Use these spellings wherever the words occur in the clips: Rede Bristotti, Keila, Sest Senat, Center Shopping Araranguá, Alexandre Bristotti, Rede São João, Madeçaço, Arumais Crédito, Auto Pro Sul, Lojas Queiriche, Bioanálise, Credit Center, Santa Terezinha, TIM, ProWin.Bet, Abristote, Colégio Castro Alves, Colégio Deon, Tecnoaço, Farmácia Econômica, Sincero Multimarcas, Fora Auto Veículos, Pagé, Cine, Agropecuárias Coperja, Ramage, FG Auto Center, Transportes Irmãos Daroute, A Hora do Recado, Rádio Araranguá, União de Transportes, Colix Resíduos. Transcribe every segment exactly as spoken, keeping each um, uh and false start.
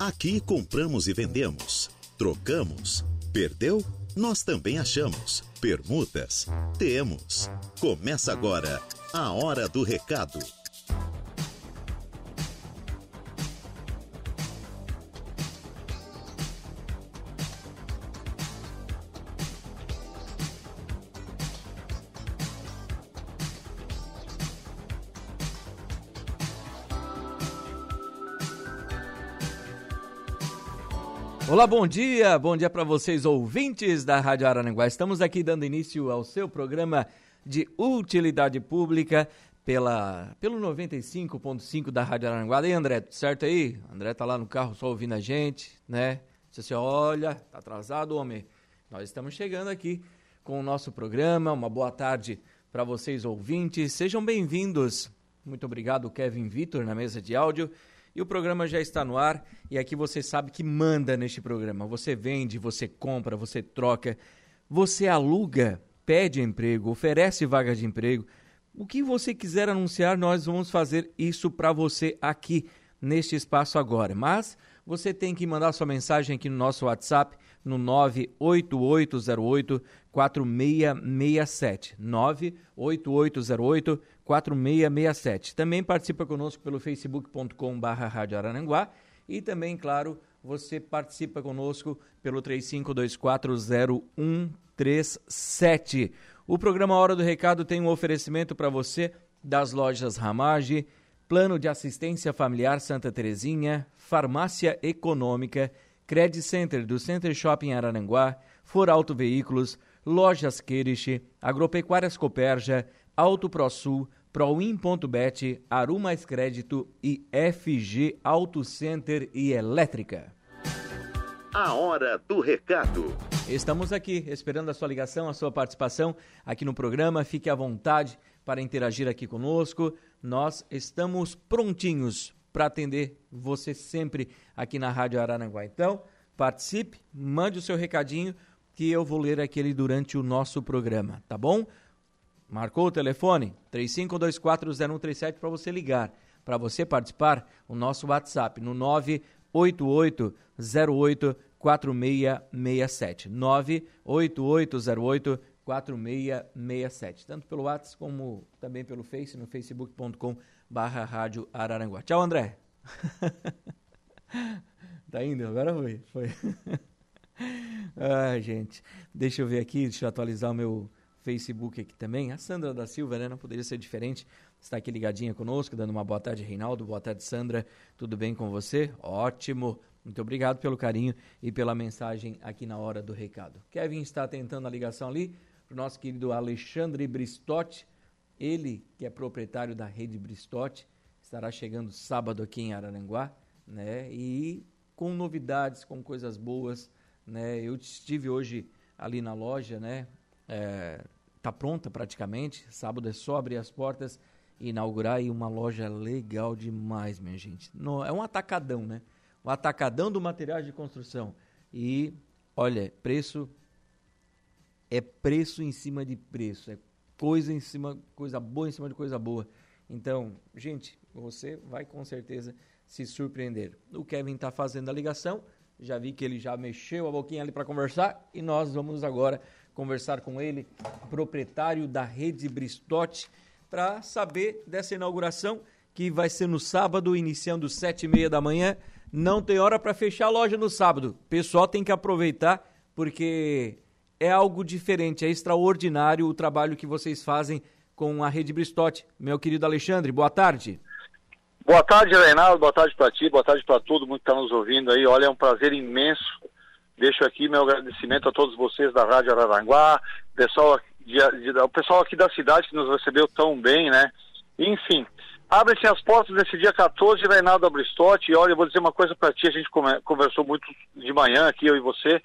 Aqui compramos e vendemos, trocamos, perdeu? Nós também achamos. Permutas? Temos. Começa agora a Hora do Recado. Olá, bom dia, bom dia para vocês, ouvintes da Rádio Araranguá. Estamos aqui dando início ao seu programa de utilidade pública pela, pelo noventa e cinco ponto cinco da Rádio Araranguá. E aí, André, tudo certo aí? André tá lá no carro só ouvindo a gente, né? Você assim, olha, tá atrasado, homem. Nós estamos chegando aqui com o nosso programa. Uma boa tarde para vocês, ouvintes. Sejam bem-vindos. Muito obrigado, Kevin Vitor, na mesa de áudio. E o programa já está no ar e aqui você sabe que manda neste programa. Você vende, você compra, você troca, você aluga, pede emprego, oferece vaga de emprego. O que você quiser anunciar, nós vamos fazer isso para você aqui neste espaço agora. Mas você tem que mandar sua mensagem aqui no nosso WhatsApp no nove oito oito zero oito quatro seis seis sete. nove oito oito zero oito quatro seis seis sete. quatro seis seis sete. Também participa conosco pelo facebook ponto com barra rádio araranguá e também, claro, você participa conosco pelo três cinco dois quatro zero um três sete. O programa Hora do Recado tem um oferecimento para você das lojas Ramage, Plano de Assistência Familiar Santa Terezinha, Farmácia Econômica, Credit Center do Center Shopping Araranguá, Fora Auto Veículos, Lojas Queiriche, Agropecuárias Coperja, Auto Pro Sul, ProWin.Bet, Arumais Crédito e F G Auto Center e Elétrica. A Hora do Recado. Estamos aqui esperando a sua ligação, a sua participação aqui no programa. Fique à vontade para interagir aqui conosco. Nós estamos prontinhos para atender você sempre aqui na Rádio Araranguá. Então, participe, mande o seu recadinho que eu vou ler aquele durante o nosso programa, tá bom? Marcou o telefone? três cinco dois quatro zero um três sete para você ligar. Para você participar, o nosso WhatsApp no nove oito oito zero oito quatro seis seis sete. nove oito oito zero oito quatro seis seis sete. Tanto pelo WhatsApp como também pelo Face, no facebook ponto com barra rádio araranguá. Tchau, André. Tá indo? Agora foi. foi. Ai, gente. Deixa eu ver aqui, deixa eu atualizar o meu Facebook aqui também. A Sandra da Silva, né? Não poderia ser diferente. Está aqui ligadinha conosco, dando uma boa tarde, Reinaldo. Boa tarde, Sandra. Tudo bem com você? Ótimo. Muito obrigado pelo carinho e pela mensagem aqui na Hora do Recado. Kevin está tentando a ligação ali para o nosso querido Alexandre Bristotti. Ele, que é proprietário da Rede Bristotti, estará chegando sábado aqui em Araranguá, né? E com novidades, com coisas boas, né? Eu estive hoje ali na loja, né? É, tá pronta praticamente, sábado é só abrir as portas e inaugurar, e uma loja legal demais, minha gente. No, é um atacadão, né? Um atacadão do material de construção. E, olha, preço é preço em cima de preço, é coisa em cima, coisa boa em cima de coisa boa. Então, gente, você vai com certeza se surpreender. O Kevin tá fazendo a ligação, já vi que ele já mexeu a boquinha ali para conversar, e nós vamos agora conversar com ele, proprietário da Rede Bristotti, para saber dessa inauguração que vai ser no sábado, iniciando às sete e meia da manhã. Não tem hora para fechar a loja no sábado. O pessoal tem que aproveitar, porque é algo diferente, é extraordinário o trabalho que vocês fazem com a Rede Bristotti. Meu querido Alexandre, boa tarde. Boa tarde, Reinaldo, boa tarde para ti, boa tarde para todo mundo que está nos ouvindo aí. Olha, é um prazer imenso. Deixo aqui meu agradecimento a todos vocês da Rádio Araranguá, pessoal, de, de, o pessoal aqui da cidade que nos recebeu tão bem, né? Enfim, abrem-se as portas nesse dia quatorze, Reinaldo Abristote. E olha, eu vou dizer uma coisa para ti, a gente come, conversou muito de manhã aqui, eu e você,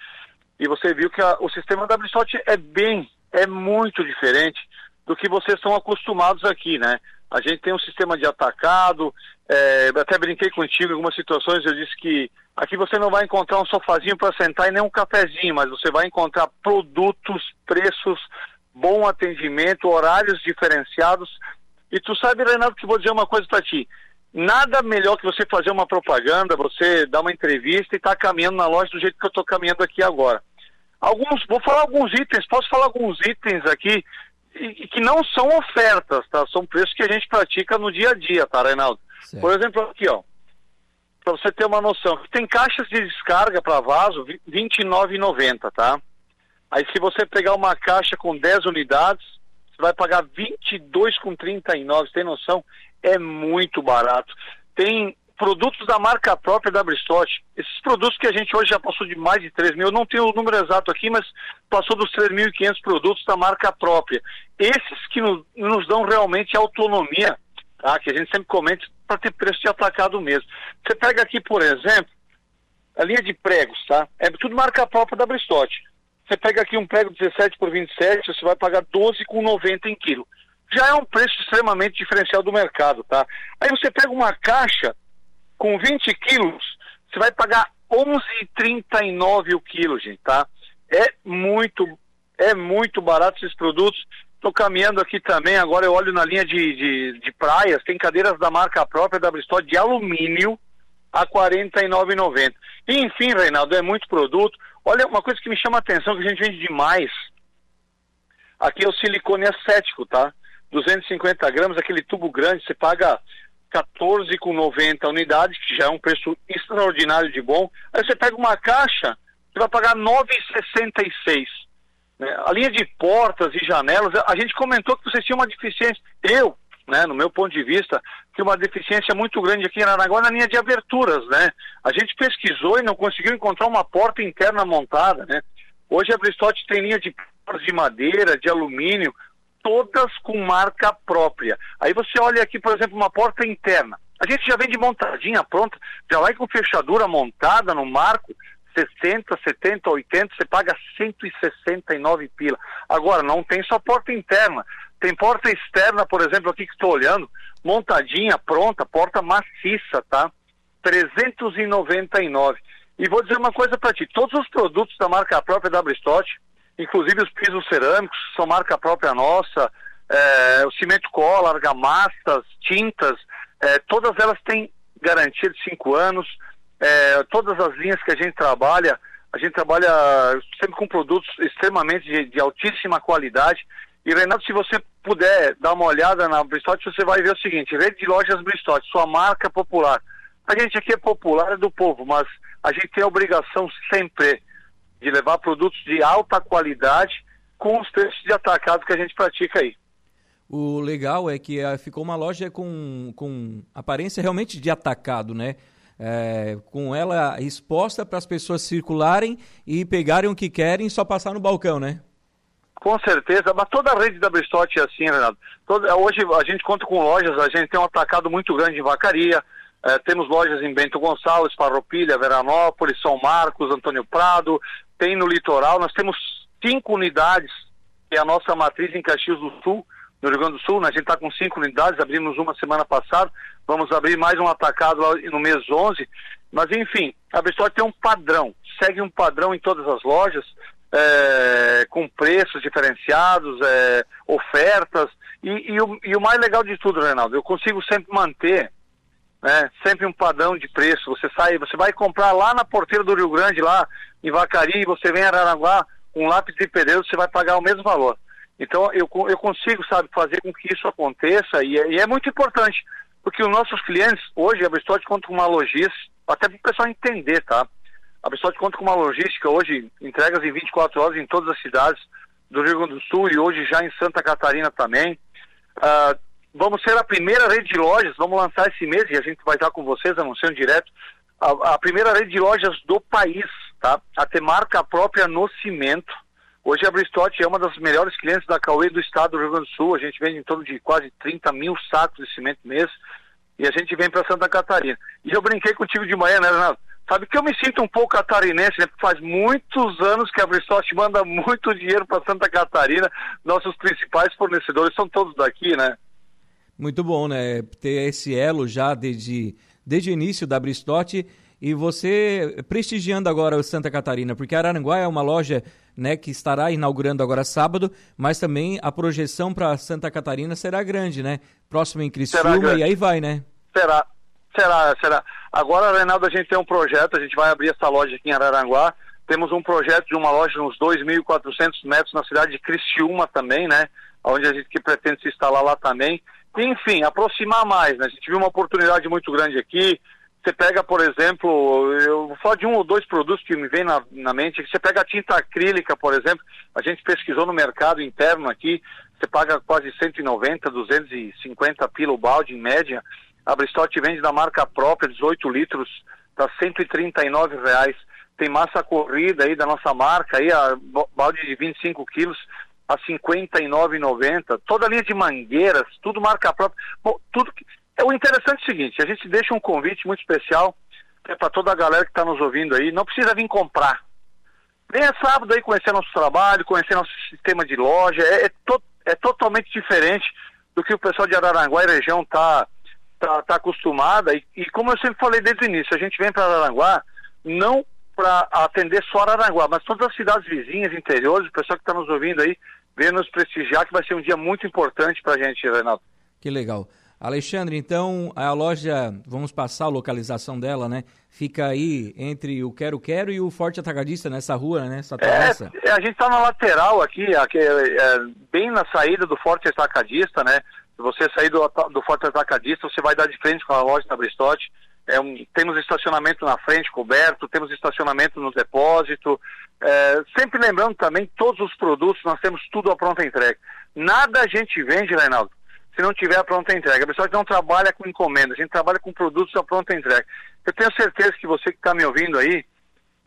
e você viu que a, o sistema da Abristote é bem, é muito diferente do que vocês estão acostumados aqui, né? A gente tem um sistema de atacado, é, até brinquei contigo em algumas situações, eu disse que aqui você não vai encontrar um sofazinho para sentar e nem um cafezinho, mas você vai encontrar produtos, preços, bom atendimento, horários diferenciados. E tu sabe, Renato, que vou dizer uma coisa para ti. Nada melhor que você fazer uma propaganda, você dar uma entrevista e estar tá caminhando na loja do jeito que eu estou caminhando aqui agora. Alguns, vou falar alguns itens, posso falar alguns itens aqui e, que não são ofertas, tá? São preços que a gente pratica no dia a dia, tá, Reinaldo? Certo. Por exemplo, aqui, ó, para você ter uma noção, tem caixas de descarga para vaso vinte e nove reais e noventa centavos, tá? Aí se você pegar uma caixa com dez unidades, você vai pagar vinte e dois reais e trinta e nove centavos, tem noção? É muito barato. Tem produtos da marca própria da Abristote. Esses produtos que a gente hoje já passou de mais de três mil, eu não tenho o número exato aqui, mas passou dos três mil e quinhentos produtos da marca própria. Esses que no, nos dão realmente autonomia, tá? Que a gente sempre comenta, para ter preço de atacado mesmo. Você pega aqui, por exemplo, a linha de pregos, tá? É tudo marca própria da Abristote. Você pega aqui um prego dezessete por vinte e sete, você vai pagar doze reais e noventa centavos em quilo. Já é um preço extremamente diferencial do mercado, tá? Aí você pega uma caixa com vinte quilos, você vai pagar onze reais e trinta e nove centavos o quilo, gente, tá? É muito, é muito barato esses produtos. Tô caminhando aqui também, agora eu olho na linha de, de, de praias, tem cadeiras da marca própria da Bristotti de alumínio a quarenta e nove reais e noventa centavos. E, enfim, Reinaldo, é muito produto. Olha, uma coisa que me chama a atenção, que a gente vende demais, aqui é o silicone acético, tá? duzentos e cinquenta gramas, aquele tubo grande, você paga quatorze reais e noventa centavos a unidade, que já é um preço extraordinário de bom. Aí você pega uma caixa, você vai pagar nove reais e sessenta e seis centavos. Né? A linha de portas e janelas, a gente comentou que vocês tinham uma deficiência, eu, né, no meu ponto de vista, tinha uma deficiência muito grande aqui em Araranguá na linha de aberturas, né? A gente pesquisou e não conseguiu encontrar uma porta interna montada, né? Hoje a Bristotti tem linha de portas de madeira, de alumínio, todas com marca própria. Aí você olha aqui, por exemplo, uma porta interna. A gente já vende montadinha pronta, já vai com fechadura montada no marco, sessenta, setenta, oitenta, você paga cento e sessenta e nove pila. Agora, não tem só porta interna, tem porta externa, por exemplo, aqui que estou olhando, montadinha, pronta, porta maciça, tá? trezentos e noventa e nove. E vou dizer uma coisa para ti, todos os produtos da marca própria da Abristote, inclusive os pisos cerâmicos, são marca própria nossa, é, o cimento cola, argamastas, tintas, é, todas elas têm garantia de cinco anos, é, todas as linhas que a gente trabalha, a gente trabalha sempre com produtos extremamente de, de altíssima qualidade. E, Renato, se você puder dar uma olhada na Bristotti, você vai ver o seguinte, rede de lojas Bristotti, sua marca popular. A gente aqui é popular, é do povo, mas a gente tem a obrigação sempre de levar produtos de alta qualidade com os preços de atacado que a gente pratica aí. O legal é que ficou uma loja com, com aparência realmente de atacado, né? É, com ela exposta para as pessoas circularem e pegarem o que querem e só passar no balcão, né? Com certeza, mas toda a rede da Bristotti é assim, Renato. Toda, hoje a gente conta com lojas, a gente tem um atacado muito grande em Vacaria, é, temos lojas em Bento Gonçalves, Farroupilha, Veranópolis, São Marcos, Antônio Prado, tem no litoral, nós temos cinco unidades, que é a nossa matriz em Caxias do Sul, no Rio Grande do Sul, né? A gente está com cinco unidades, abrimos uma semana passada, vamos abrir mais um atacado lá no mês onze, mas enfim, a Bristotti tem um padrão, segue um padrão em todas as lojas, é, com preços diferenciados, é, ofertas, e, e, o, e o mais legal de tudo, Reinaldo, eu consigo sempre manter, né, sempre um padrão de preço, você sai, você vai comprar lá na porteira do Rio Grande, lá em Vacaria, você vem a Araranguá, um lápis de pedreiro, você vai pagar o mesmo valor. Então, eu, eu consigo, sabe, fazer com que isso aconteça, e é, e é muito importante, porque os nossos clientes, hoje, a Bristotti conta com uma logística, até para o pessoal entender, tá? A Bristotti conta com uma logística hoje, entregas em vinte e quatro horas em todas as cidades do Rio Grande do Sul, e hoje já em Santa Catarina também. Ah, vamos ser a primeira rede de lojas, vamos lançar esse mês, e a gente vai estar com vocês anunciando direto, a, a primeira rede de lojas do país, tá? A ter marca própria no cimento. Hoje a Bristotti é uma das melhores clientes da Cauê do estado do Rio Grande do Sul, a gente vende em torno de quase trinta mil sacos de cimento mês, e a gente vem para Santa Catarina. E eu brinquei contigo de manhã, né, Renato? Sabe que eu me sinto um pouco catarinense, né? Porque faz muitos anos que a Bristotti manda muito dinheiro para Santa Catarina, nossos principais fornecedores são todos daqui, né? Muito bom, né? Ter esse elo já desde, desde o início da Bristotti e você prestigiando agora o Santa Catarina, porque Araranguá é uma loja, né, que estará inaugurando agora sábado, mas também a projeção para Santa Catarina será grande, né? Próximo em Criciúma e aí vai, né? Será. Será, será. Agora, Reinaldo, a gente tem um projeto, a gente vai abrir essa loja aqui em Araranguá. Temos um projeto de uma loja de uns dois mil e quatrocentos metros na cidade de Criciúma também, né? Onde a gente que pretende se instalar lá também. E, enfim, aproximar mais, né? A gente viu uma oportunidade muito grande aqui. Você pega, por exemplo, eu vou falar de um ou dois produtos que me vem na, na mente. Você pega a tinta acrílica, por exemplo. A gente pesquisou no mercado interno aqui. Você paga quase cento e noventa, duzentos e cinquenta pila o balde, em média. A Abristote vende da marca própria, dezoito litros, está cento e trinta e nove reais. Tem massa corrida aí da nossa marca, aí a balde de vinte e cinco quilos, a cinquenta e nove reais e noventa centavos. Toda a linha de mangueiras, tudo marca própria. Bom, tudo que... O interessante é o seguinte, a gente deixa um convite muito especial é para toda a galera que está nos ouvindo aí, não precisa vir comprar. Venha sábado aí conhecer nosso trabalho, conhecer nosso sistema de loja, é, é, to, é totalmente diferente do que o pessoal de Araranguá e região está tá, tá acostumada. E, e como eu sempre falei desde o início, a gente vem para Araranguá não para atender só Araranguá, mas todas as cidades vizinhas, interiores, o pessoal que está nos ouvindo aí, venha nos prestigiar, que vai ser um dia muito importante para a gente, Renato. Que legal. Alexandre, então a loja, vamos passar a localização dela, né? Fica aí entre o Quero Quero e o Forte Atacadista, nessa rua, né? Essa terraça. É, a gente está na lateral aqui, aqui é, bem na saída do Forte Atacadista, né? Se você sair do, do Forte Atacadista, você vai dar de frente com a loja da Bristotti. É um, temos estacionamento na frente, coberto, temos estacionamento no depósito. É, sempre lembrando também, todos os produtos, nós temos tudo à pronta entrega. Nada a gente vende, Reinaldo, se não tiver a pronta entrega. A pessoa que não trabalha com encomenda, a gente trabalha com produtos à pronta entrega. Eu tenho certeza que você que está me ouvindo aí,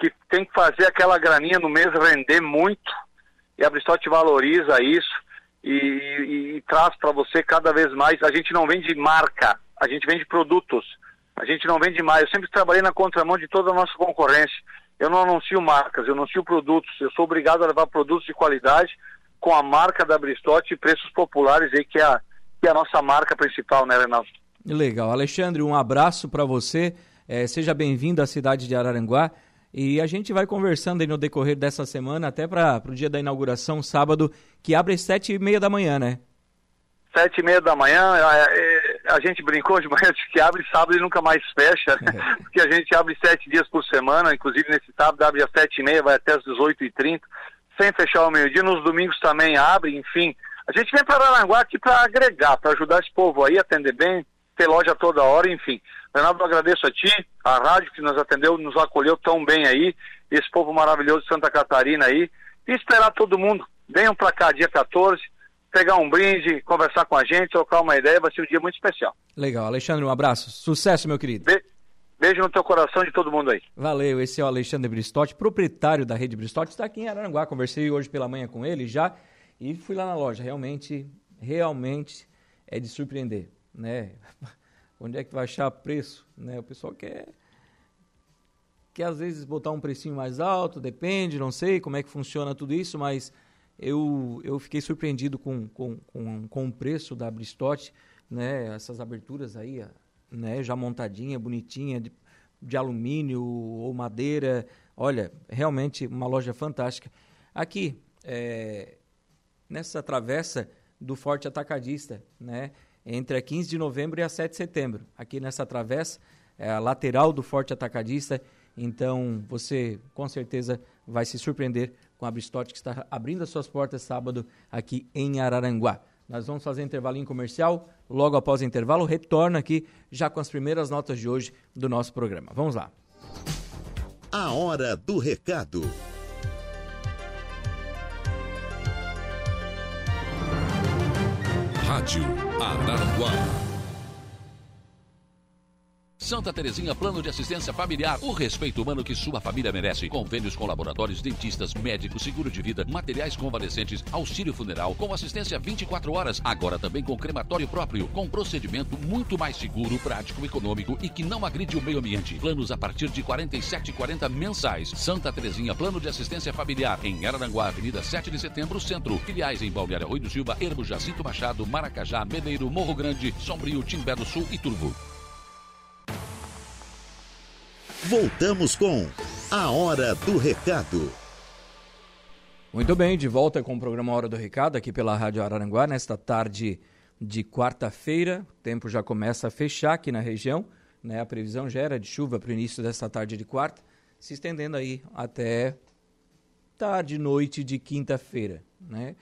que tem que fazer aquela graninha no mês render muito, e a Bristotti valoriza isso e, e, e traz para você cada vez mais. A gente não vende marca, a gente vende produtos, a gente não vende mais. Eu sempre trabalhei na contramão de toda a nossa concorrência. Eu não anuncio marcas, eu anuncio produtos, eu sou obrigado a levar produtos de qualidade com a marca da Bristotti e preços populares aí, que é a que é a nossa marca principal, né, Renato? Legal. Alexandre, um abraço para você, é, seja bem-vindo à cidade de Araranguá, e a gente vai conversando aí no decorrer dessa semana, até para o dia da inauguração, sábado, que abre às sete e meia da manhã, né? Sete e meia da manhã, a, a, a gente brincou de manhã de que abre sábado e nunca mais fecha, né? É. Porque a gente abre sete dias por semana, inclusive nesse sábado abre às sete e meia, vai até às dezoito e trinta, sem fechar ao meio-dia, nos domingos também abre, enfim... A gente vem para Araranguá aqui para agregar, para ajudar esse povo aí, atender bem, ter loja toda hora, enfim. Leonardo, eu agradeço a ti, a rádio que nos atendeu, nos acolheu tão bem aí, esse povo maravilhoso de Santa Catarina aí. E esperar todo mundo, venham para cá dia quatorze, pegar um brinde, conversar com a gente, trocar uma ideia, vai ser um dia muito especial. Legal, Alexandre, um abraço, sucesso, meu querido. Be- Beijo no teu coração de todo mundo aí. Valeu, esse é o Alexandre Bristotti, proprietário da Rede Bristotti, está aqui em Araranguá, conversei hoje pela manhã com ele já, e fui lá na loja, realmente, realmente é de surpreender, né? Onde é que tu vai achar preço, né? O pessoal quer, quer às vezes botar um precinho mais alto, depende, não sei como é que funciona tudo isso, mas eu, eu fiquei surpreendido com, com, com, com o preço da Bristotti, né? Essas aberturas aí, né? Já montadinha, bonitinha, de, de alumínio ou madeira, olha, realmente uma loja fantástica. Aqui, é... nessa travessa do Forte Atacadista, né? Entre a quinze de novembro e a sete de setembro. Aqui nessa travessa, é a lateral do Forte Atacadista. Então, você com certeza vai se surpreender com a Bristotti, que está abrindo as suas portas sábado aqui em Araranguá. Nós vamos fazer intervalinho comercial. Logo após o intervalo, retorna aqui já com as primeiras notas de hoje do nosso programa. Vamos lá. A Hora do Recado. Rádio Araranguá. Santa Terezinha, plano de assistência familiar, o respeito humano que sua família merece. Convênios com laboratórios, dentistas, médicos, seguro de vida, materiais convalescentes, auxílio funeral, com assistência vinte e quatro horas, agora também com crematório próprio, com procedimento muito mais seguro, prático, econômico e que não agride o meio ambiente. Planos a partir de quarenta e sete reais e quarenta centavos mensais. Santa Terezinha, plano de assistência familiar, em Araranguá, Avenida sete de setembro, Centro. Filiais em Balneário Rui do Silva, Ermo Jacinto Machado, Maracajá, Meleiro, Morro Grande, Sombrio, Timbé do Sul e Turvo. Voltamos com A Hora do Recado. Muito bem, de volta com o programa Hora do Recado, aqui pela Rádio Araranguá, nesta tarde de quarta-feira. O tempo já começa a fechar aqui na região, né? A previsão já era de chuva para o início desta tarde de quarta, se estendendo aí até tarde e noite de quinta-feira, né?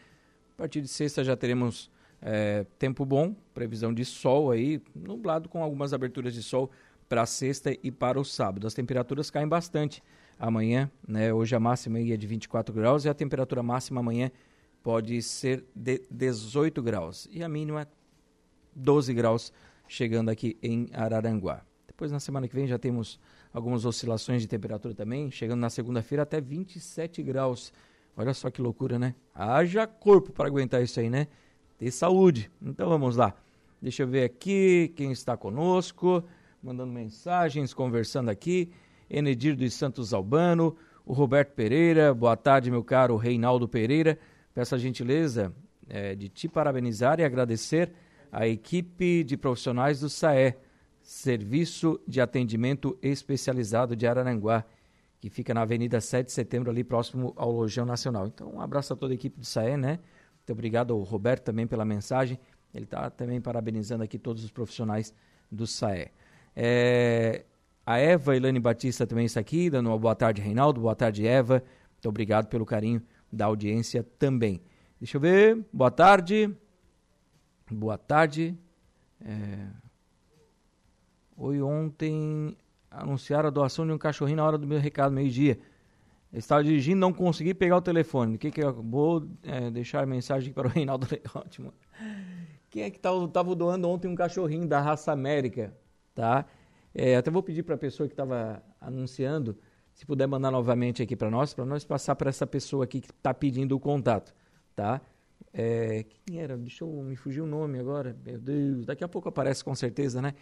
A partir de sexta já teremos é, tempo bom, previsão de sol aí, nublado com algumas aberturas de sol para sexta e para o sábado. As temperaturas caem bastante amanhã, né? Hoje a máxima aí é de vinte e quatro graus e a temperatura máxima amanhã pode ser de dezoito graus. E a mínima doze graus, chegando aqui em Araranguá. Depois, na semana que vem, já temos algumas oscilações de temperatura também, chegando na segunda-feira até vinte e sete graus. Olha só que loucura, né? Haja corpo para aguentar isso aí, né? Ter saúde. Então vamos lá. Deixa eu ver aqui quem está conosco, mandando mensagens, conversando aqui. Enedir dos Santos Albano, o Roberto Pereira, boa tarde, meu caro Reinaldo Pereira. Peço a gentileza é, de te parabenizar e agradecer a equipe de profissionais do S A E, Serviço de Atendimento Especializado de Araranguá, que fica na Avenida sete de setembro, ali próximo ao Lojão Nacional. Então, um abraço a toda a equipe do S A E, né? Muito obrigado ao Roberto também pela mensagem. Ele está também parabenizando aqui todos os profissionais do S A E. É, a Eva Elane Batista também está aqui, dando uma boa tarde, Reinaldo. Boa tarde, Eva. Muito obrigado pelo carinho da audiência também. Deixa eu ver. Boa tarde. Boa tarde. É... Oi, ontem anunciaram a doação de um cachorrinho na hora do meu recado, meio-dia. Eu estava dirigindo, não consegui pegar o telefone. O que que eu vou é, deixar a mensagem para o Reinaldo Leótimo? Quem é que estava doando ontem um cachorrinho da raça América? Tá? É, até vou pedir para a pessoa que estava anunciando, se puder mandar novamente aqui para nós, para nós passar para essa pessoa aqui que está pedindo o contato. Tá? É, quem era? Deixa eu me fugir o nome agora. Meu Deus, daqui a pouco aparece com certeza, né?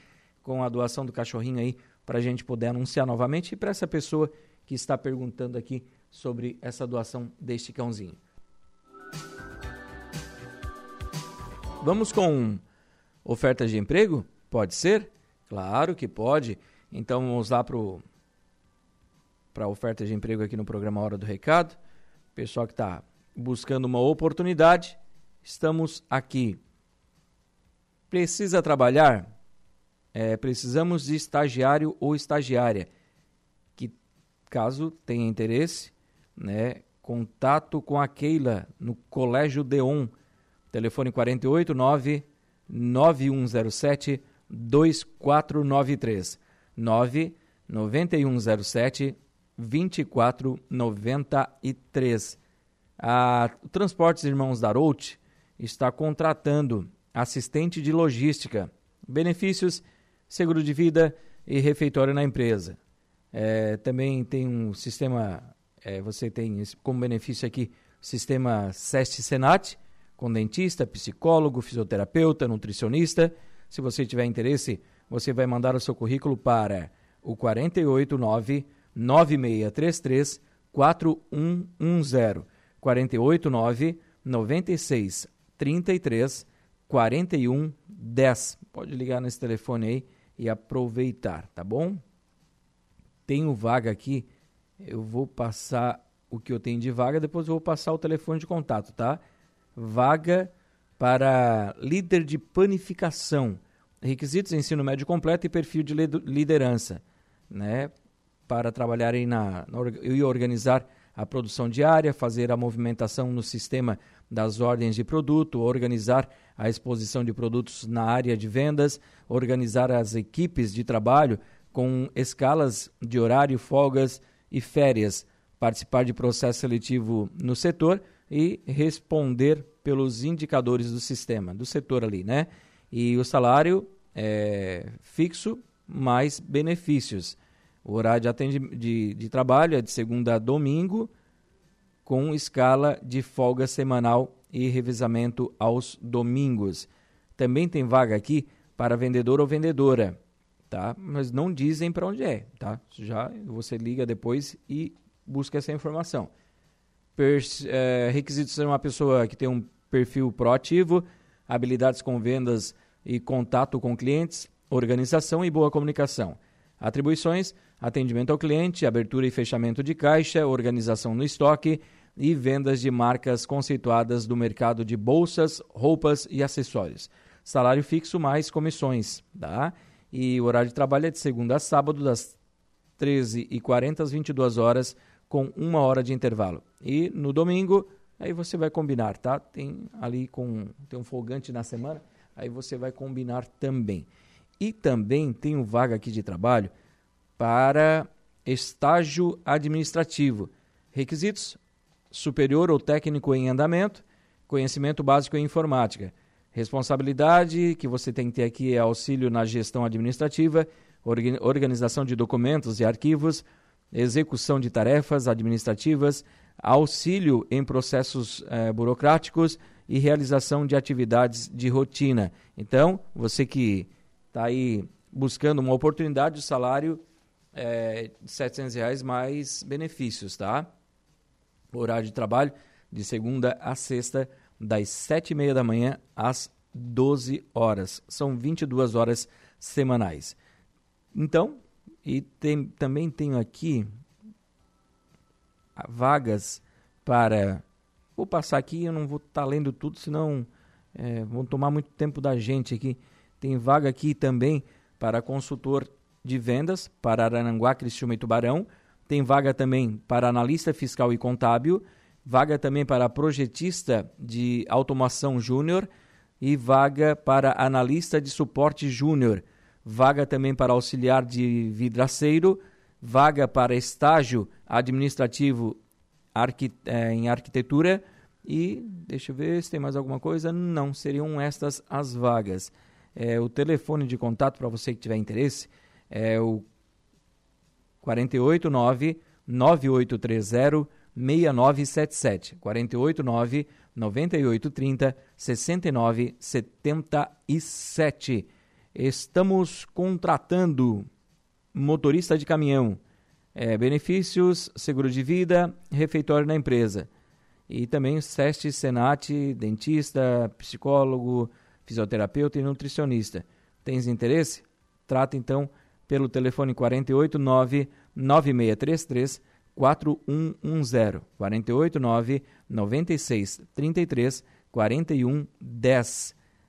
Com a doação do cachorrinho aí, para a gente poder anunciar novamente, e para essa pessoa que está perguntando aqui sobre essa doação deste cãozinho. Vamos com ofertas de emprego? Pode ser? Claro que pode. Então vamos lá para a oferta de emprego aqui no programa Hora do Recado. Pessoal que está buscando uma oportunidade, estamos aqui. Precisa trabalhar? É, precisamos de estagiário ou estagiária que, caso tenha interesse, né, contato com a Keila no Colégio Deon, telefone quatro oito nove nove um zero sete dois quatro nove três, nove nove um zero sete dois quatro nove três. A Transportes Irmãos Daroute está contratando assistente de logística, benefícios: seguro de vida e refeitório na empresa. É, também tem um sistema, é, você tem como benefício aqui, sistema Sest Senat, com dentista, psicólogo, fisioterapeuta, nutricionista. Se você tiver interesse, você vai mandar o seu currículo para o quatro oito nove nove seis três três quatro um um zero, quatro oito nove nove seis três três quatro um um zero. Pode ligar nesse telefone aí e aproveitar, tá bom? Tenho vaga aqui, eu vou passar o que eu tenho de vaga, depois eu vou passar o telefone de contato, tá? Vaga para líder de panificação, requisitos: ensino médio completo e perfil de liderança, né? Para trabalhar aí na, na e organizar a produção diária, fazer a movimentação no sistema das ordens de produto, organizar a exposição de produtos na área de vendas, organizar as equipes de trabalho com escalas de horário, folgas e férias, participar de processo seletivo no setor e responder pelos indicadores do sistema, do setor ali, né? E o salário é fixo mais benefícios. O horário de, atendimento, de, de trabalho é de segunda a domingo, com escala de folga semanal e revezamento aos domingos. Também tem vaga aqui para vendedor ou vendedora, tá? Mas não dizem para onde é, tá? Já você liga depois e busca essa informação. Pers- é, requisitos: ser uma pessoa que tem um perfil proativo, habilidades com vendas e contato com clientes, organização e boa comunicação. Atribuições: atendimento ao cliente, abertura e fechamento de caixa, organização no estoque e vendas de marcas conceituadas do mercado de bolsas, roupas e acessórios. Salário fixo mais comissões, tá? E o horário de trabalho é de segunda a sábado, das treze e quarenta às vinte e duas horas, com uma hora de intervalo. E no domingo, aí você vai combinar, tá? Tem ali com tem um folgante na semana, aí você vai combinar também. E também tem um vaga aqui de trabalho para estágio administrativo. Requisitos: superior ou técnico em andamento, conhecimento básico em informática. Responsabilidade que você tem que ter aqui é auxílio na gestão administrativa, organização de documentos e arquivos, execução de tarefas administrativas, auxílio em processos eh, burocráticos e realização de atividades de rotina. Então, você que está aí buscando uma oportunidade, o salário é de setecentos reais mais benefícios, tá? Horário de trabalho de segunda a sexta, das sete e meia da manhã às doze horas. São vinte e duas horas semanais. Então, e tem, também tenho aqui vagas para... Vou passar aqui, eu não vou estar tá lendo tudo, senão é, vão tomar muito tempo da gente aqui. Tem vaga aqui também para consultor de vendas, para Araranguá, Criciúma e Tubarão. Tem vaga também para analista fiscal e contábil. Vaga também para projetista de automação júnior e vaga para analista de suporte júnior. Vaga também para auxiliar de vidraceiro, vaga para estágio administrativo arqui- eh, em arquitetura e, deixa eu ver se tem mais alguma coisa, não, seriam estas as vagas. É, o telefone de contato para você que tiver interesse é o quatro oito nove, nove oito três zero, seis nove sete sete, quatro oito nove, nove oito três zero, seis nove sete sete. Estamos contratando motorista de caminhão, é, benefícios, seguro de vida, refeitório na empresa. E também Sest Senat, dentista, psicólogo, fisioterapeuta e nutricionista. Tens interesse? Trata então pelo telefone quatro oito nove, nove seis três três, quatro um um zero, quatro oito nove, nove seis três três, quatro um um zero.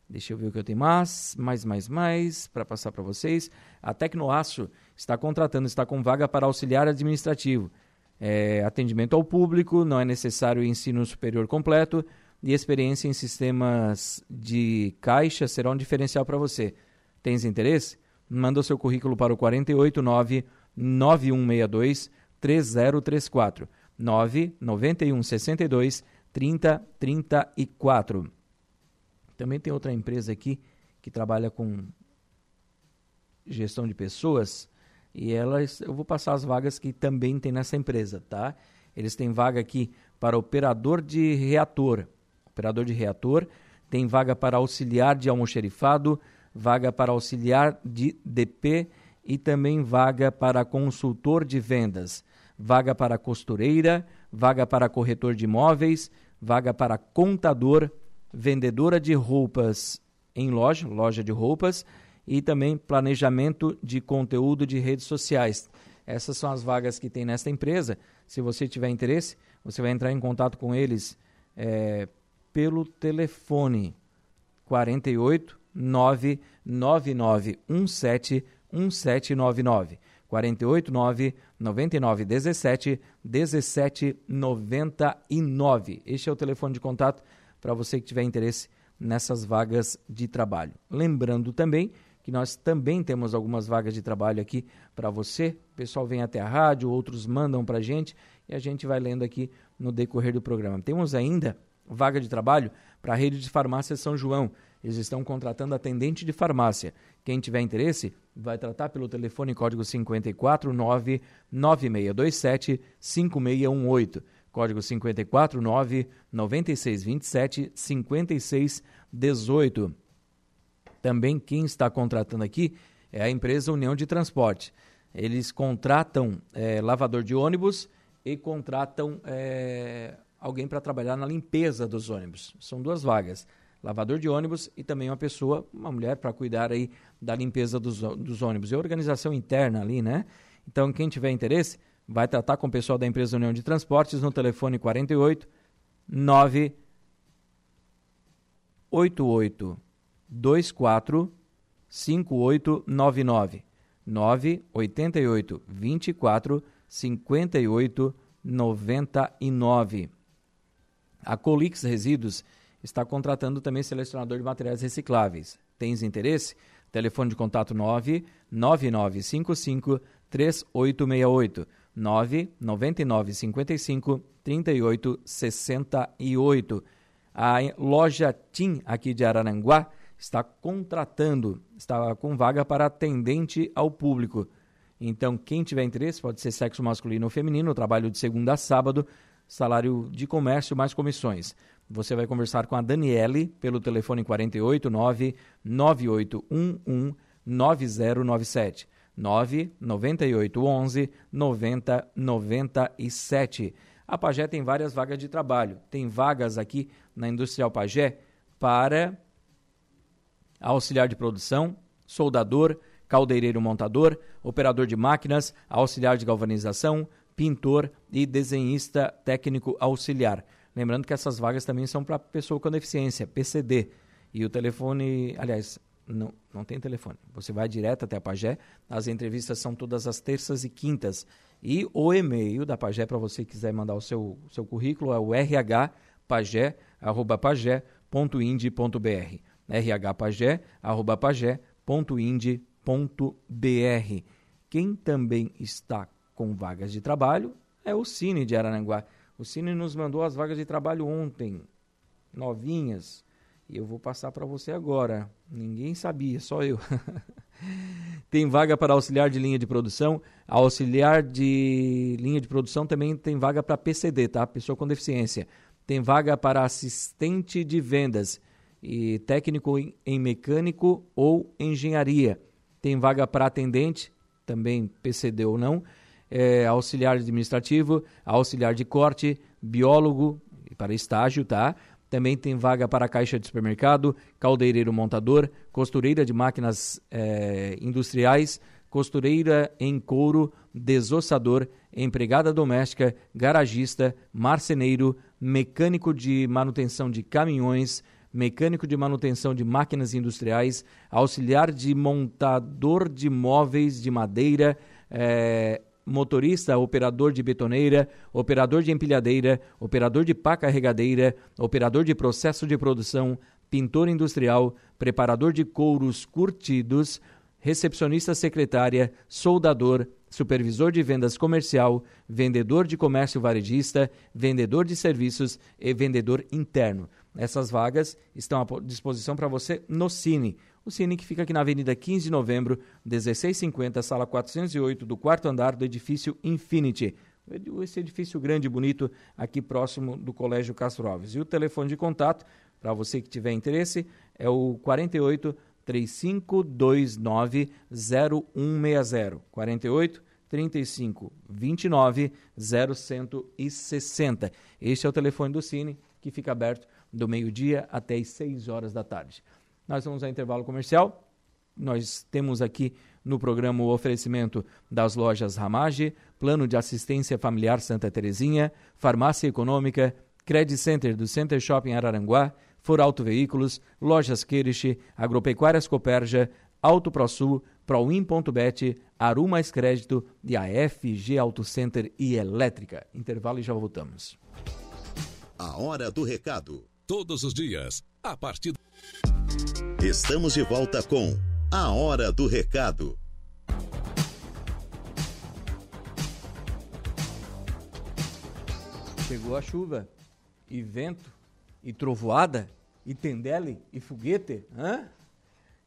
Deixa eu ver o que eu tenho mais, mais, mais, mais, para passar para vocês. A Tecnoaço está contratando, está com vaga para auxiliar administrativo. É, atendimento ao público, não é necessário ensino superior completo e experiência em sistemas de caixa será um diferencial para você. Tens interesse? Manda o seu currículo para o quatro oito nove, nove um seis dois, três zero três quatro, nove nove um seis dois, três zero três quatro. Também tem outra empresa aqui que trabalha com gestão de pessoas e elas, eu vou passar as vagas que também tem nessa empresa, tá? Eles têm vaga aqui para operador de reator, operador de reator, tem vaga para auxiliar de almoxerifado, vaga para auxiliar de D P e também vaga para consultor de vendas, vaga para costureira, vaga para corretor de imóveis, vaga para contador, vendedora de roupas em loja, loja de roupas e também planejamento de conteúdo de redes sociais. Essas são as vagas que tem nesta empresa. Se você tiver interesse, você vai entrar em contato com eles é, pelo telefone quatro oito nove, nove nove um sete um sete nove nove, quatro oito nove, nove nove um sete, um sete nove nove. Este é o telefone de contato para você que tiver interesse nessas vagas de trabalho. Lembrando também que nós também temos algumas vagas de trabalho aqui para você. O pessoal vem até a rádio, outros mandam para a gente e a gente vai lendo aqui no decorrer do programa. Temos ainda vaga de trabalho para a rede de farmácia São João. Eles estão contratando atendente de farmácia. Quem tiver interesse, vai tratar pelo telefone código cinco quatro nove, nove seis dois sete, cinco seis um oito, código cinco quatro nove, nove seis dois sete, cinco seis um oito. Também quem está contratando aqui é a empresa União de Transportes. Eles contratam é, lavador de ônibus e contratam é, alguém para trabalhar na limpeza dos ônibus. São duas vagas. Lavador de ônibus e também uma pessoa, uma mulher, para cuidar aí da limpeza dos, dos ônibus. É organização interna ali, né? Então, quem tiver interesse, vai tratar com o pessoal da empresa União de Transportes no telefone quatro oito nove oito oito dois quatro cinco oito nove nove nove oito oito, vinte e quatro, cinquenta e oito, noventa e nove. A Colix Resíduos está contratando também selecionador de materiais recicláveis. Tens interesse? Telefone de contato nove nove nove cinco cinco, três oito seis oito, nove nove nove cinco cinco, três oito seis oito. A loja TIM aqui de Araranguá está contratando, está com vaga para atendente ao público. Então, quem tiver interesse, pode ser sexo masculino ou feminino, trabalho de segunda a sábado, salário de comércio mais comissões. Você vai conversar com a Daniele pelo telefone quatro oito nove nove oito um um nove zero nove sete, nove nove oito um um nove zero nove sete. A Pagé tem várias vagas de trabalho. Tem vagas aqui na Industrial Pagé para auxiliar de produção, soldador, caldeireiro montador, operador de máquinas, auxiliar de galvanização, pintor e desenhista técnico auxiliar. Lembrando que essas vagas também são para pessoa com deficiência, P C D. E o telefone, aliás, não, não tem telefone. Você vai direto até a Pagé. As entrevistas são todas as terças e quintas. E o e-mail da Pagé, para você que quiser mandar o seu, seu currículo, é o r h pagé arroba pagé ponto ind ponto b r. r h pagé arroba pagé ponto ind ponto b r. Quem também está com vagas de trabalho é o Cine de Araranguá. O Cine nos mandou as vagas de trabalho ontem, novinhas, e eu vou passar para você agora. Ninguém sabia, só eu. Tem vaga para auxiliar de linha de produção, auxiliar de linha de produção também tem vaga para P C D, tá? Pessoa com deficiência. Tem vaga para assistente de vendas e técnico em, em mecânico ou engenharia. Tem vaga para atendente, também P C D ou não. É, auxiliar administrativo, auxiliar de corte, biólogo para estágio, tá? Também tem vaga para caixa de supermercado, caldeireiro montador, costureira de máquinas é, industriais, costureira em couro, desossador, empregada doméstica, garagista, marceneiro, mecânico de manutenção de caminhões, mecânico de manutenção de máquinas industriais, auxiliar de montador de móveis de madeira, é, motorista, operador de betoneira, operador de empilhadeira, operador de pá carregadeira, operador de processo de produção, pintor industrial, preparador de couros curtidos, recepcionista secretária, soldador, supervisor de vendas comercial, vendedor de comércio varejista, vendedor de serviços e vendedor interno. Essas vagas estão à disposição para você no Cine. O Cine que fica aqui na Avenida quinze de Novembro, dezesseis cinquenta, sala quatrocentos e oito, do quarto andar do edifício Infinity. Esse edifício grande e bonito aqui próximo do Colégio Castro Alves. E o telefone de contato, para você que tiver interesse, é o quarenta e oito, trinta e cinco vinte e nove, zero cento e sessenta. quarenta e oito, trinta e cinco vinte e nove, zero cento e sessenta. Este é o telefone do Cine, que fica aberto do meio-dia até as seis horas da tarde. Nós vamos ao intervalo comercial. Nós temos aqui no programa o oferecimento das lojas Ramage, Plano de Assistência Familiar Santa Terezinha, Farmácia Econômica, Credit Center do Center Shopping Araranguá, Fora Auto Veículos, Lojas Queiriche, Agropecuárias Coperja, Auto Pro Sul, ProWin.Bet, Arumais Crédito e a F G Auto Center e Elétrica. Intervalo e já voltamos. A Hora do Recado. Todos os dias, a partir... Estamos de volta com A Hora do Recado. Chegou a chuva, e vento, e trovoada, e tendele, e foguete. Hã?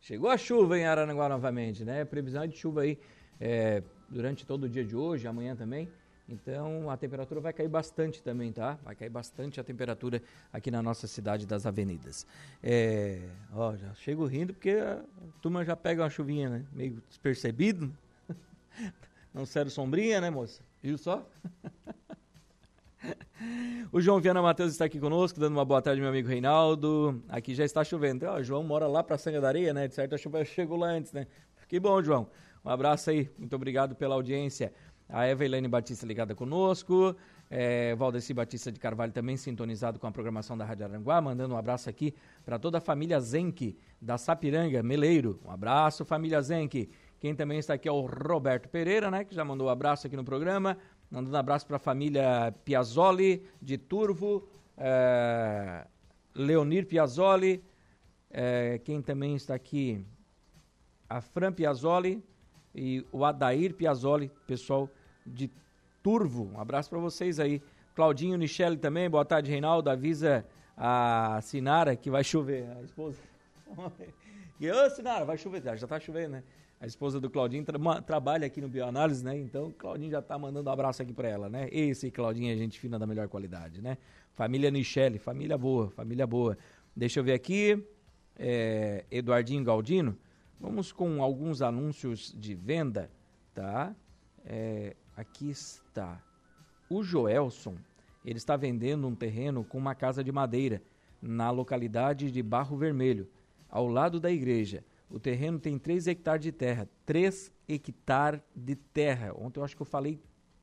Chegou a chuva em Araranguá novamente, né? Previsão de chuva aí é, durante todo o dia de hoje, amanhã também. Então, a temperatura vai cair bastante também, tá? Vai cair bastante a temperatura aqui na nossa cidade das avenidas. É, ó, já chego rindo porque a turma já pega uma chuvinha, né? Meio despercebido. Não serve sombrinha, né, moça? Viu só? O João Viana Matheus está aqui conosco, dando uma boa tarde, meu amigo Reinaldo. Aqui já está chovendo. Ó, o João mora lá pra Sanga da Areia, né? De certo, a chuva chegou lá antes, né? Que bom, João. Um abraço aí. Muito obrigado pela audiência. A Eva Elaine Batista ligada conosco, É, Valdeci Batista de Carvalho também sintonizado com a programação da Rádio Araranguá, mandando um abraço aqui para toda a família Zenck da Sapiranga, Meleiro. Um abraço, família Zenck. Quem também está aqui é o Roberto Pereira, né, que já mandou um abraço aqui no programa, mandando um abraço para a família Piazzoli de Turvo, é, Leonir Piazzoli, é, quem também está aqui, a Fran Piazzoli e o Adair Piazzoli, pessoal de Turvo, um abraço para vocês aí. Claudinho Nichelle também, boa tarde, Reinaldo. Avisa a Sinara que vai chover. A esposa. Ô, Sinara, vai chover. Já tá chovendo, né? A esposa do Claudinho tra- trabalha aqui no Bioanálise, né? Então, Claudinho já tá mandando um abraço aqui para ela, né? Esse Claudinho é gente fina da melhor qualidade, né? Família Nichelle, família boa, família boa. Deixa eu ver aqui. É, Eduardinho Galdino. Vamos com alguns anúncios de venda, tá? É. Aqui está o Joelson, ele está vendendo um terreno com uma casa de madeira na localidade de Barro Vermelho, ao lado da igreja. O terreno tem três hectares de terra, três hectares de terra. Ontem eu acho que eu falei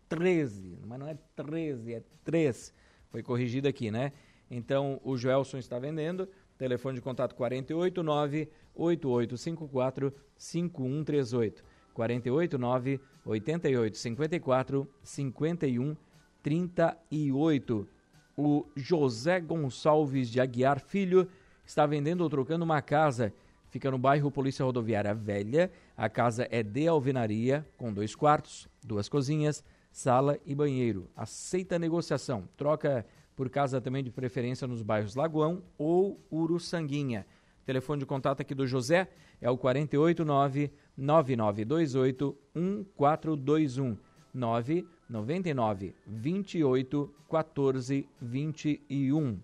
treze, mas não é treze, é três. Foi corrigido aqui, né? Então o Joelson está vendendo, telefone de contato quatro oito nove, oito oito cinco quatro, cinco um três oito. quatro oito nove, oito oito cinco quatro, cinco um três oito. O José Gonçalves de Aguiar Filho está vendendo ou trocando uma casa. Fica no bairro Polícia Rodoviária Velha. A casa é de alvenaria, com dois quartos, duas cozinhas, sala e banheiro. Aceita a negociação. Troca por casa também de preferência nos bairros Lagoão ou Uruçanguinha. Telefone de contato aqui do José é o quatro oito nove, nove nove dois oito, um quatro dois um, nove nove nove, dois oito um quatro dois um.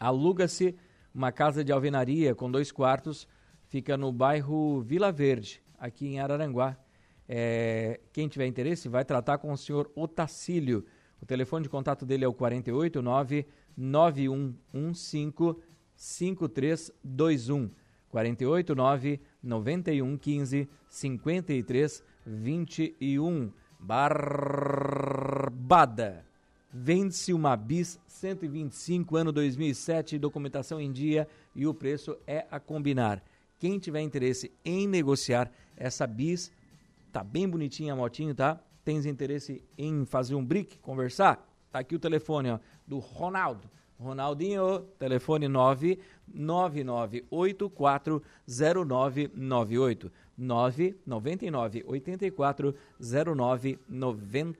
Aluga-se uma casa de alvenaria com dois quartos, fica no bairro Vila Verde, aqui em Araranguá. É, quem tiver interesse vai tratar com o senhor Otacílio. O telefone de contato dele é o quatro oito nove, nove um um cinco, cinco três dois um. quatro oito nove, nove um um cinco, cinco três dois um. Barbada. Vende-se uma bis cento e vinte e cinco, ano dois mil e sete, documentação em dia e o preço é a combinar. Quem tiver interesse em negociar essa bis, tá bem bonitinha a motinho, tá? Tens interesse em fazer um brick, conversar? Tá aqui o telefone, ó, do Ronaldo. Ronaldinho, telefone nove nove nove oito quatro zero nove nove oito, nove nove nove oito quatro zero nove nove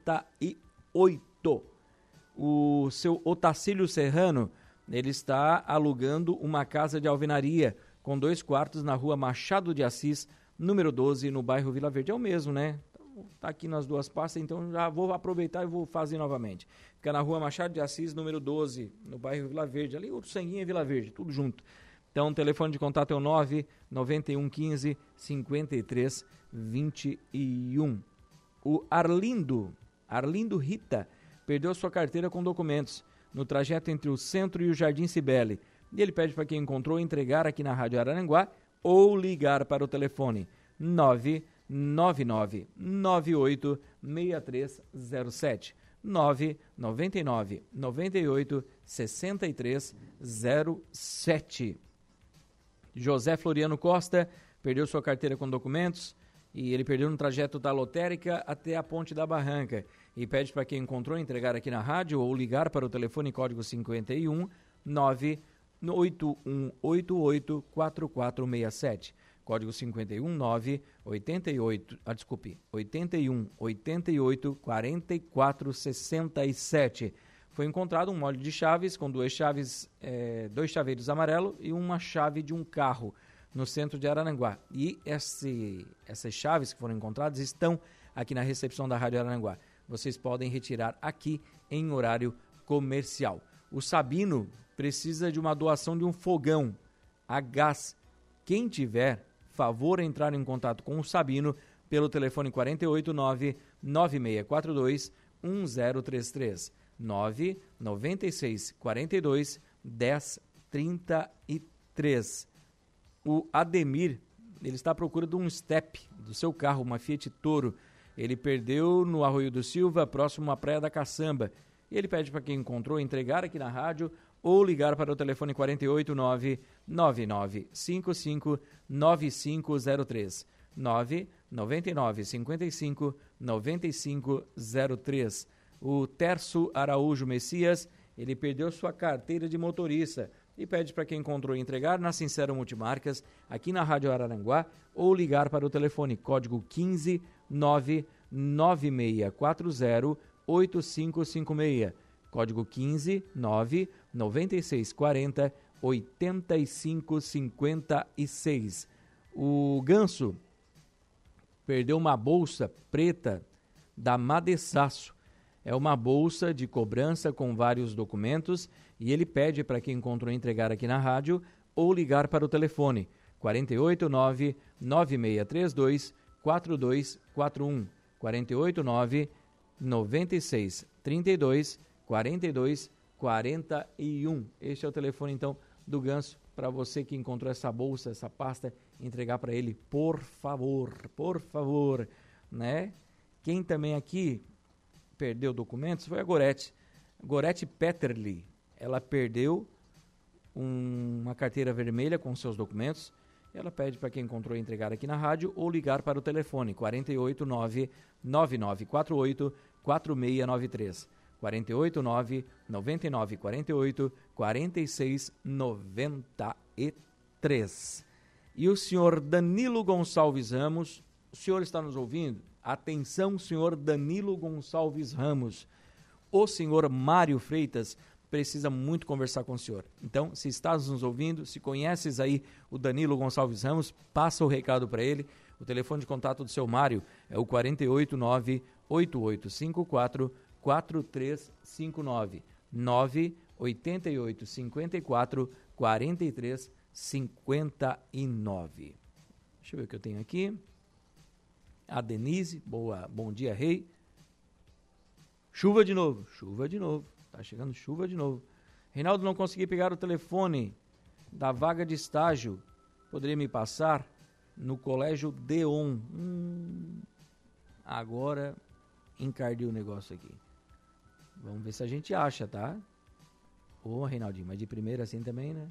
oito. O seu Otacílio Serrano, ele está alugando uma casa de alvenaria com dois quartos na rua Machado de Assis, número doze, no bairro Vila Verde. É o mesmo, né? Tá aqui nas duas pastas, então já vou aproveitar e vou fazer novamente. Fica na rua Machado de Assis, número doze, no bairro Vila Verde, ali outro sanguinho é Vila Verde, tudo junto. Então o telefone de contato é o nove nove um um cinco, cinco três dois um. O Arlindo, Arlindo Rita, perdeu sua carteira com documentos no trajeto entre o centro e o Jardim Cibele. E ele pede para quem encontrou entregar aqui na Rádio Araranguá ou ligar para o telefone nove nove nove oito seis três zero sete, nove nove nove nove oito seis três zero sete. José Floriano Costa perdeu sua carteira com documentos e ele perdeu no trajeto da lotérica até a Ponte da Barranca e pede para quem encontrou entregar aqui na rádio ou ligar para o telefone código cinco um nove oito um oito oito quatro quatro seis sete. Código cinco um nove oito oito, ah, desculpe, oito um oito oito quatro quatro seis sete. Foi encontrado um molho de chaves com duas chaves, eh, dois chaveiros amarelos e uma chave de um carro no centro de Araranguá. E esse, essas chaves que foram encontradas estão aqui na recepção da Rádio Araranguá. Vocês podem retirar aqui em horário comercial. O Sabino precisa de uma doação de um fogão a gás. Quem tiver, favor entrar em contato com o Sabino pelo telefone quatro oito nove nove seis quatro dois um zero três três, nove nove seis quatro dois um zero três três. O Ademir, ele está à procura de um step do seu carro, uma Fiat Toro, Ele perdeu no Arroio do Silva, próximo à Praia da Caçamba. E ele pede para quem encontrou entregar aqui na rádio ou ligar para o telefone quatro oito nove nove nove cinco cinco nove cinco zero três. nove nove nove cinco cinco nove cinco zero três. O Tércio Araújo Messias, ele perdeu sua carteira de motorista e pede para quem encontrou entregar na Sincero Multimarcas, aqui na Rádio Araranguá, ou ligar para o telefone código um cinco nove nove seis quatro zero oito cinco cinco seis, código um cinco nove nove seis quatro zero oito cinco cinco seis. O Ganso perdeu uma bolsa preta da Madeçaço. É uma bolsa de cobrança com vários documentos e ele pede para quem encontrou entregar aqui na rádio ou ligar para o telefone quatro oito nove nove seis três dois quatro dois quatro um, quatro oito nove nove seis três dois quatro dois quatro um. Este é o telefone então do Ganso para você que encontrou essa bolsa, essa pasta, entregar para ele, por favor, por favor, né? Quem também aqui perdeu documentos foi a Gorete. Gorete Peterli, ela perdeu um, uma carteira vermelha com seus documentos. Ela pede para quem encontrou entregar aqui na rádio ou ligar para o telefone quatro oito nove nove nove quatro oito quatro seis nove três, quatro oito nove nove nove quatro oito quatro seis nove três. E o senhor Danilo Gonçalves Ramos, o senhor está nos ouvindo? Atenção, senhor Danilo Gonçalves Ramos. O senhor Mário Freitas precisa muito conversar com o senhor. Então, se estás nos ouvindo, se conheces aí o Danilo Gonçalves Ramos, passa o recado para ele. O telefone de contato do seu Mário é o quatro oito nove oito oito cinco quatro quatro três cinco nove, nove oito oito cinco quatro quatro três cinco nove. Deixa eu ver o que eu tenho aqui. A Denise, boa, bom dia, rei. Chuva de novo, chuva de novo, tá chegando chuva de novo. Reinaldo, não consegui pegar o telefone da vaga de estágio, poderia me passar? No Colégio Deon. Hum, agora encardiu o negócio aqui. Vamos ver se a gente acha, tá? Ô, Reinaldinho, mas de primeira assim também, né?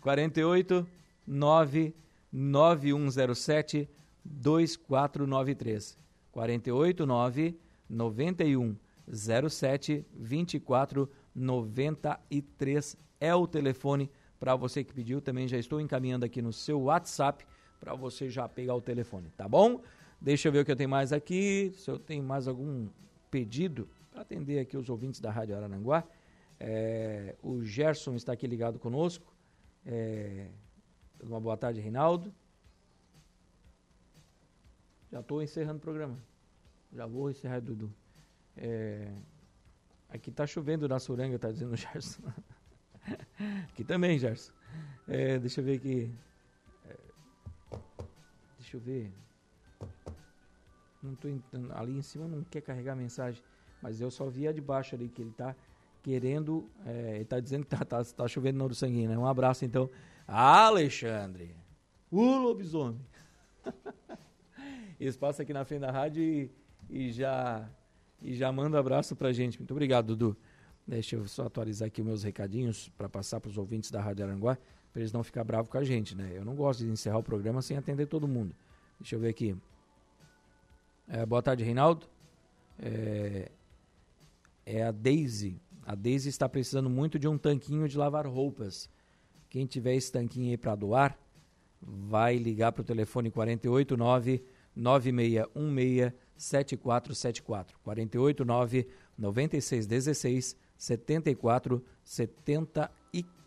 quarenta e oito nove nove um zero sete dois quatro nove três, quarenta e oito nove nove um zero sete vinte e quatro noventa e três é o telefone para você que pediu. Também já estou encaminhando aqui no seu WhatsApp para você já pegar o telefone, tá bom? Deixa eu ver o que eu tenho mais aqui, se eu tenho mais algum pedido para atender aqui os ouvintes da Rádio Araranguá. É, o Gerson está aqui ligado conosco. É, uma boa tarde, Reinaldo. Já estou encerrando o programa. Já vou encerrar, Dudu. É... Aqui está chovendo na Suranga, está dizendo o Gerson. Aqui também, Gerson. É, deixa eu ver aqui. É... Deixa eu ver. Não tô entrando. Ali em cima não quer carregar a mensagem. Mas eu só vi a de baixo ali, que ele está querendo... É... Ele está dizendo que está tá, tá chovendo no Uruçanguinho, né? Um abraço, então. Alexandre! O lobisomem! Eles passam aqui na frente da rádio e, e, já, e já manda um abraço pra gente. Muito obrigado, Dudu. Deixa eu só atualizar aqui os meus recadinhos para passar pros ouvintes da Rádio Araranguá, para eles não ficarem bravos com a gente, né? Eu não gosto de encerrar o programa sem atender todo mundo. Deixa eu ver aqui. É, boa tarde, Reinaldo. É, é a Deise. A Deise está precisando muito de um tanquinho de lavar roupas. Quem tiver esse tanquinho aí para doar, vai ligar pro telefone quatro oito nove nove seis um seis sete quatro sete quatro, quatro oito nove nove seis um seis sete quatro sete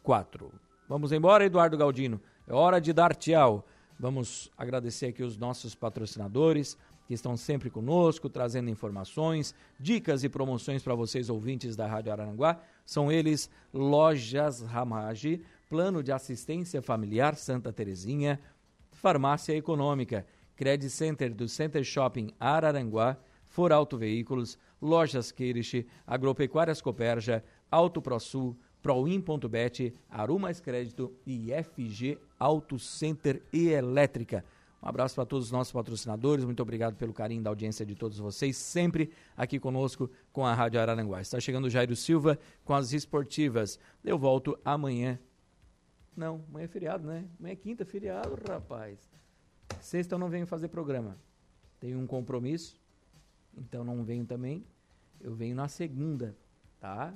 quatro. Vamos embora, Eduardo Galdino, é hora de dar tchau. Vamos agradecer aqui os nossos patrocinadores que estão sempre conosco, trazendo informações, dicas e promoções para vocês, ouvintes da Rádio Araranguá. São eles: Lojas Ramage, Plano de Assistência Familiar Santa Terezinha, Farmácia Econômica, Credit Center do Center Shopping Araranguá, Fora Auto Veículos, Lojas Queiriche, Agropecuárias Coperja, Auto Pro Sul, ProWin.Bet, Arumais Crédito e F G Auto Center e Elétrica. Um abraço para todos os nossos patrocinadores, muito obrigado pelo carinho da audiência de todos vocês, sempre aqui conosco com a Rádio Araranguá. Está chegando o Jairo Silva com as esportivas. Eu volto amanhã. Não, amanhã é feriado, né? Amanhã é quinta, feriado, rapaz. Sexta eu não venho fazer programa. Tenho um compromisso, então não venho também. Eu venho na segunda, tá?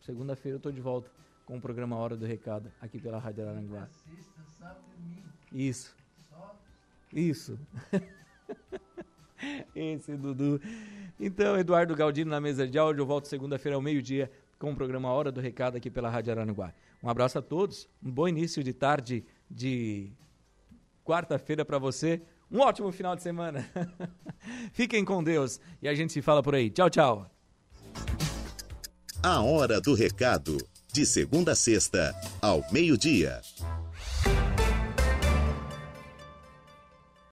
Segunda-feira eu tô de volta com o programa A Hora do Recado, aqui pela Rádio Araranguá. Sexta, sábado e domingo. Isso. Isso. Esse Dudu. Então, Eduardo Galdino na mesa de áudio. Eu volto segunda-feira ao meio-dia com o programa Hora do Recado aqui pela Rádio Araranguá. Um abraço a todos. Um bom início de tarde de quarta-feira para você. Um ótimo final de semana. Fiquem com Deus e a gente se fala por aí. Tchau, tchau. A Hora do Recado, de segunda a sexta, ao meio-dia.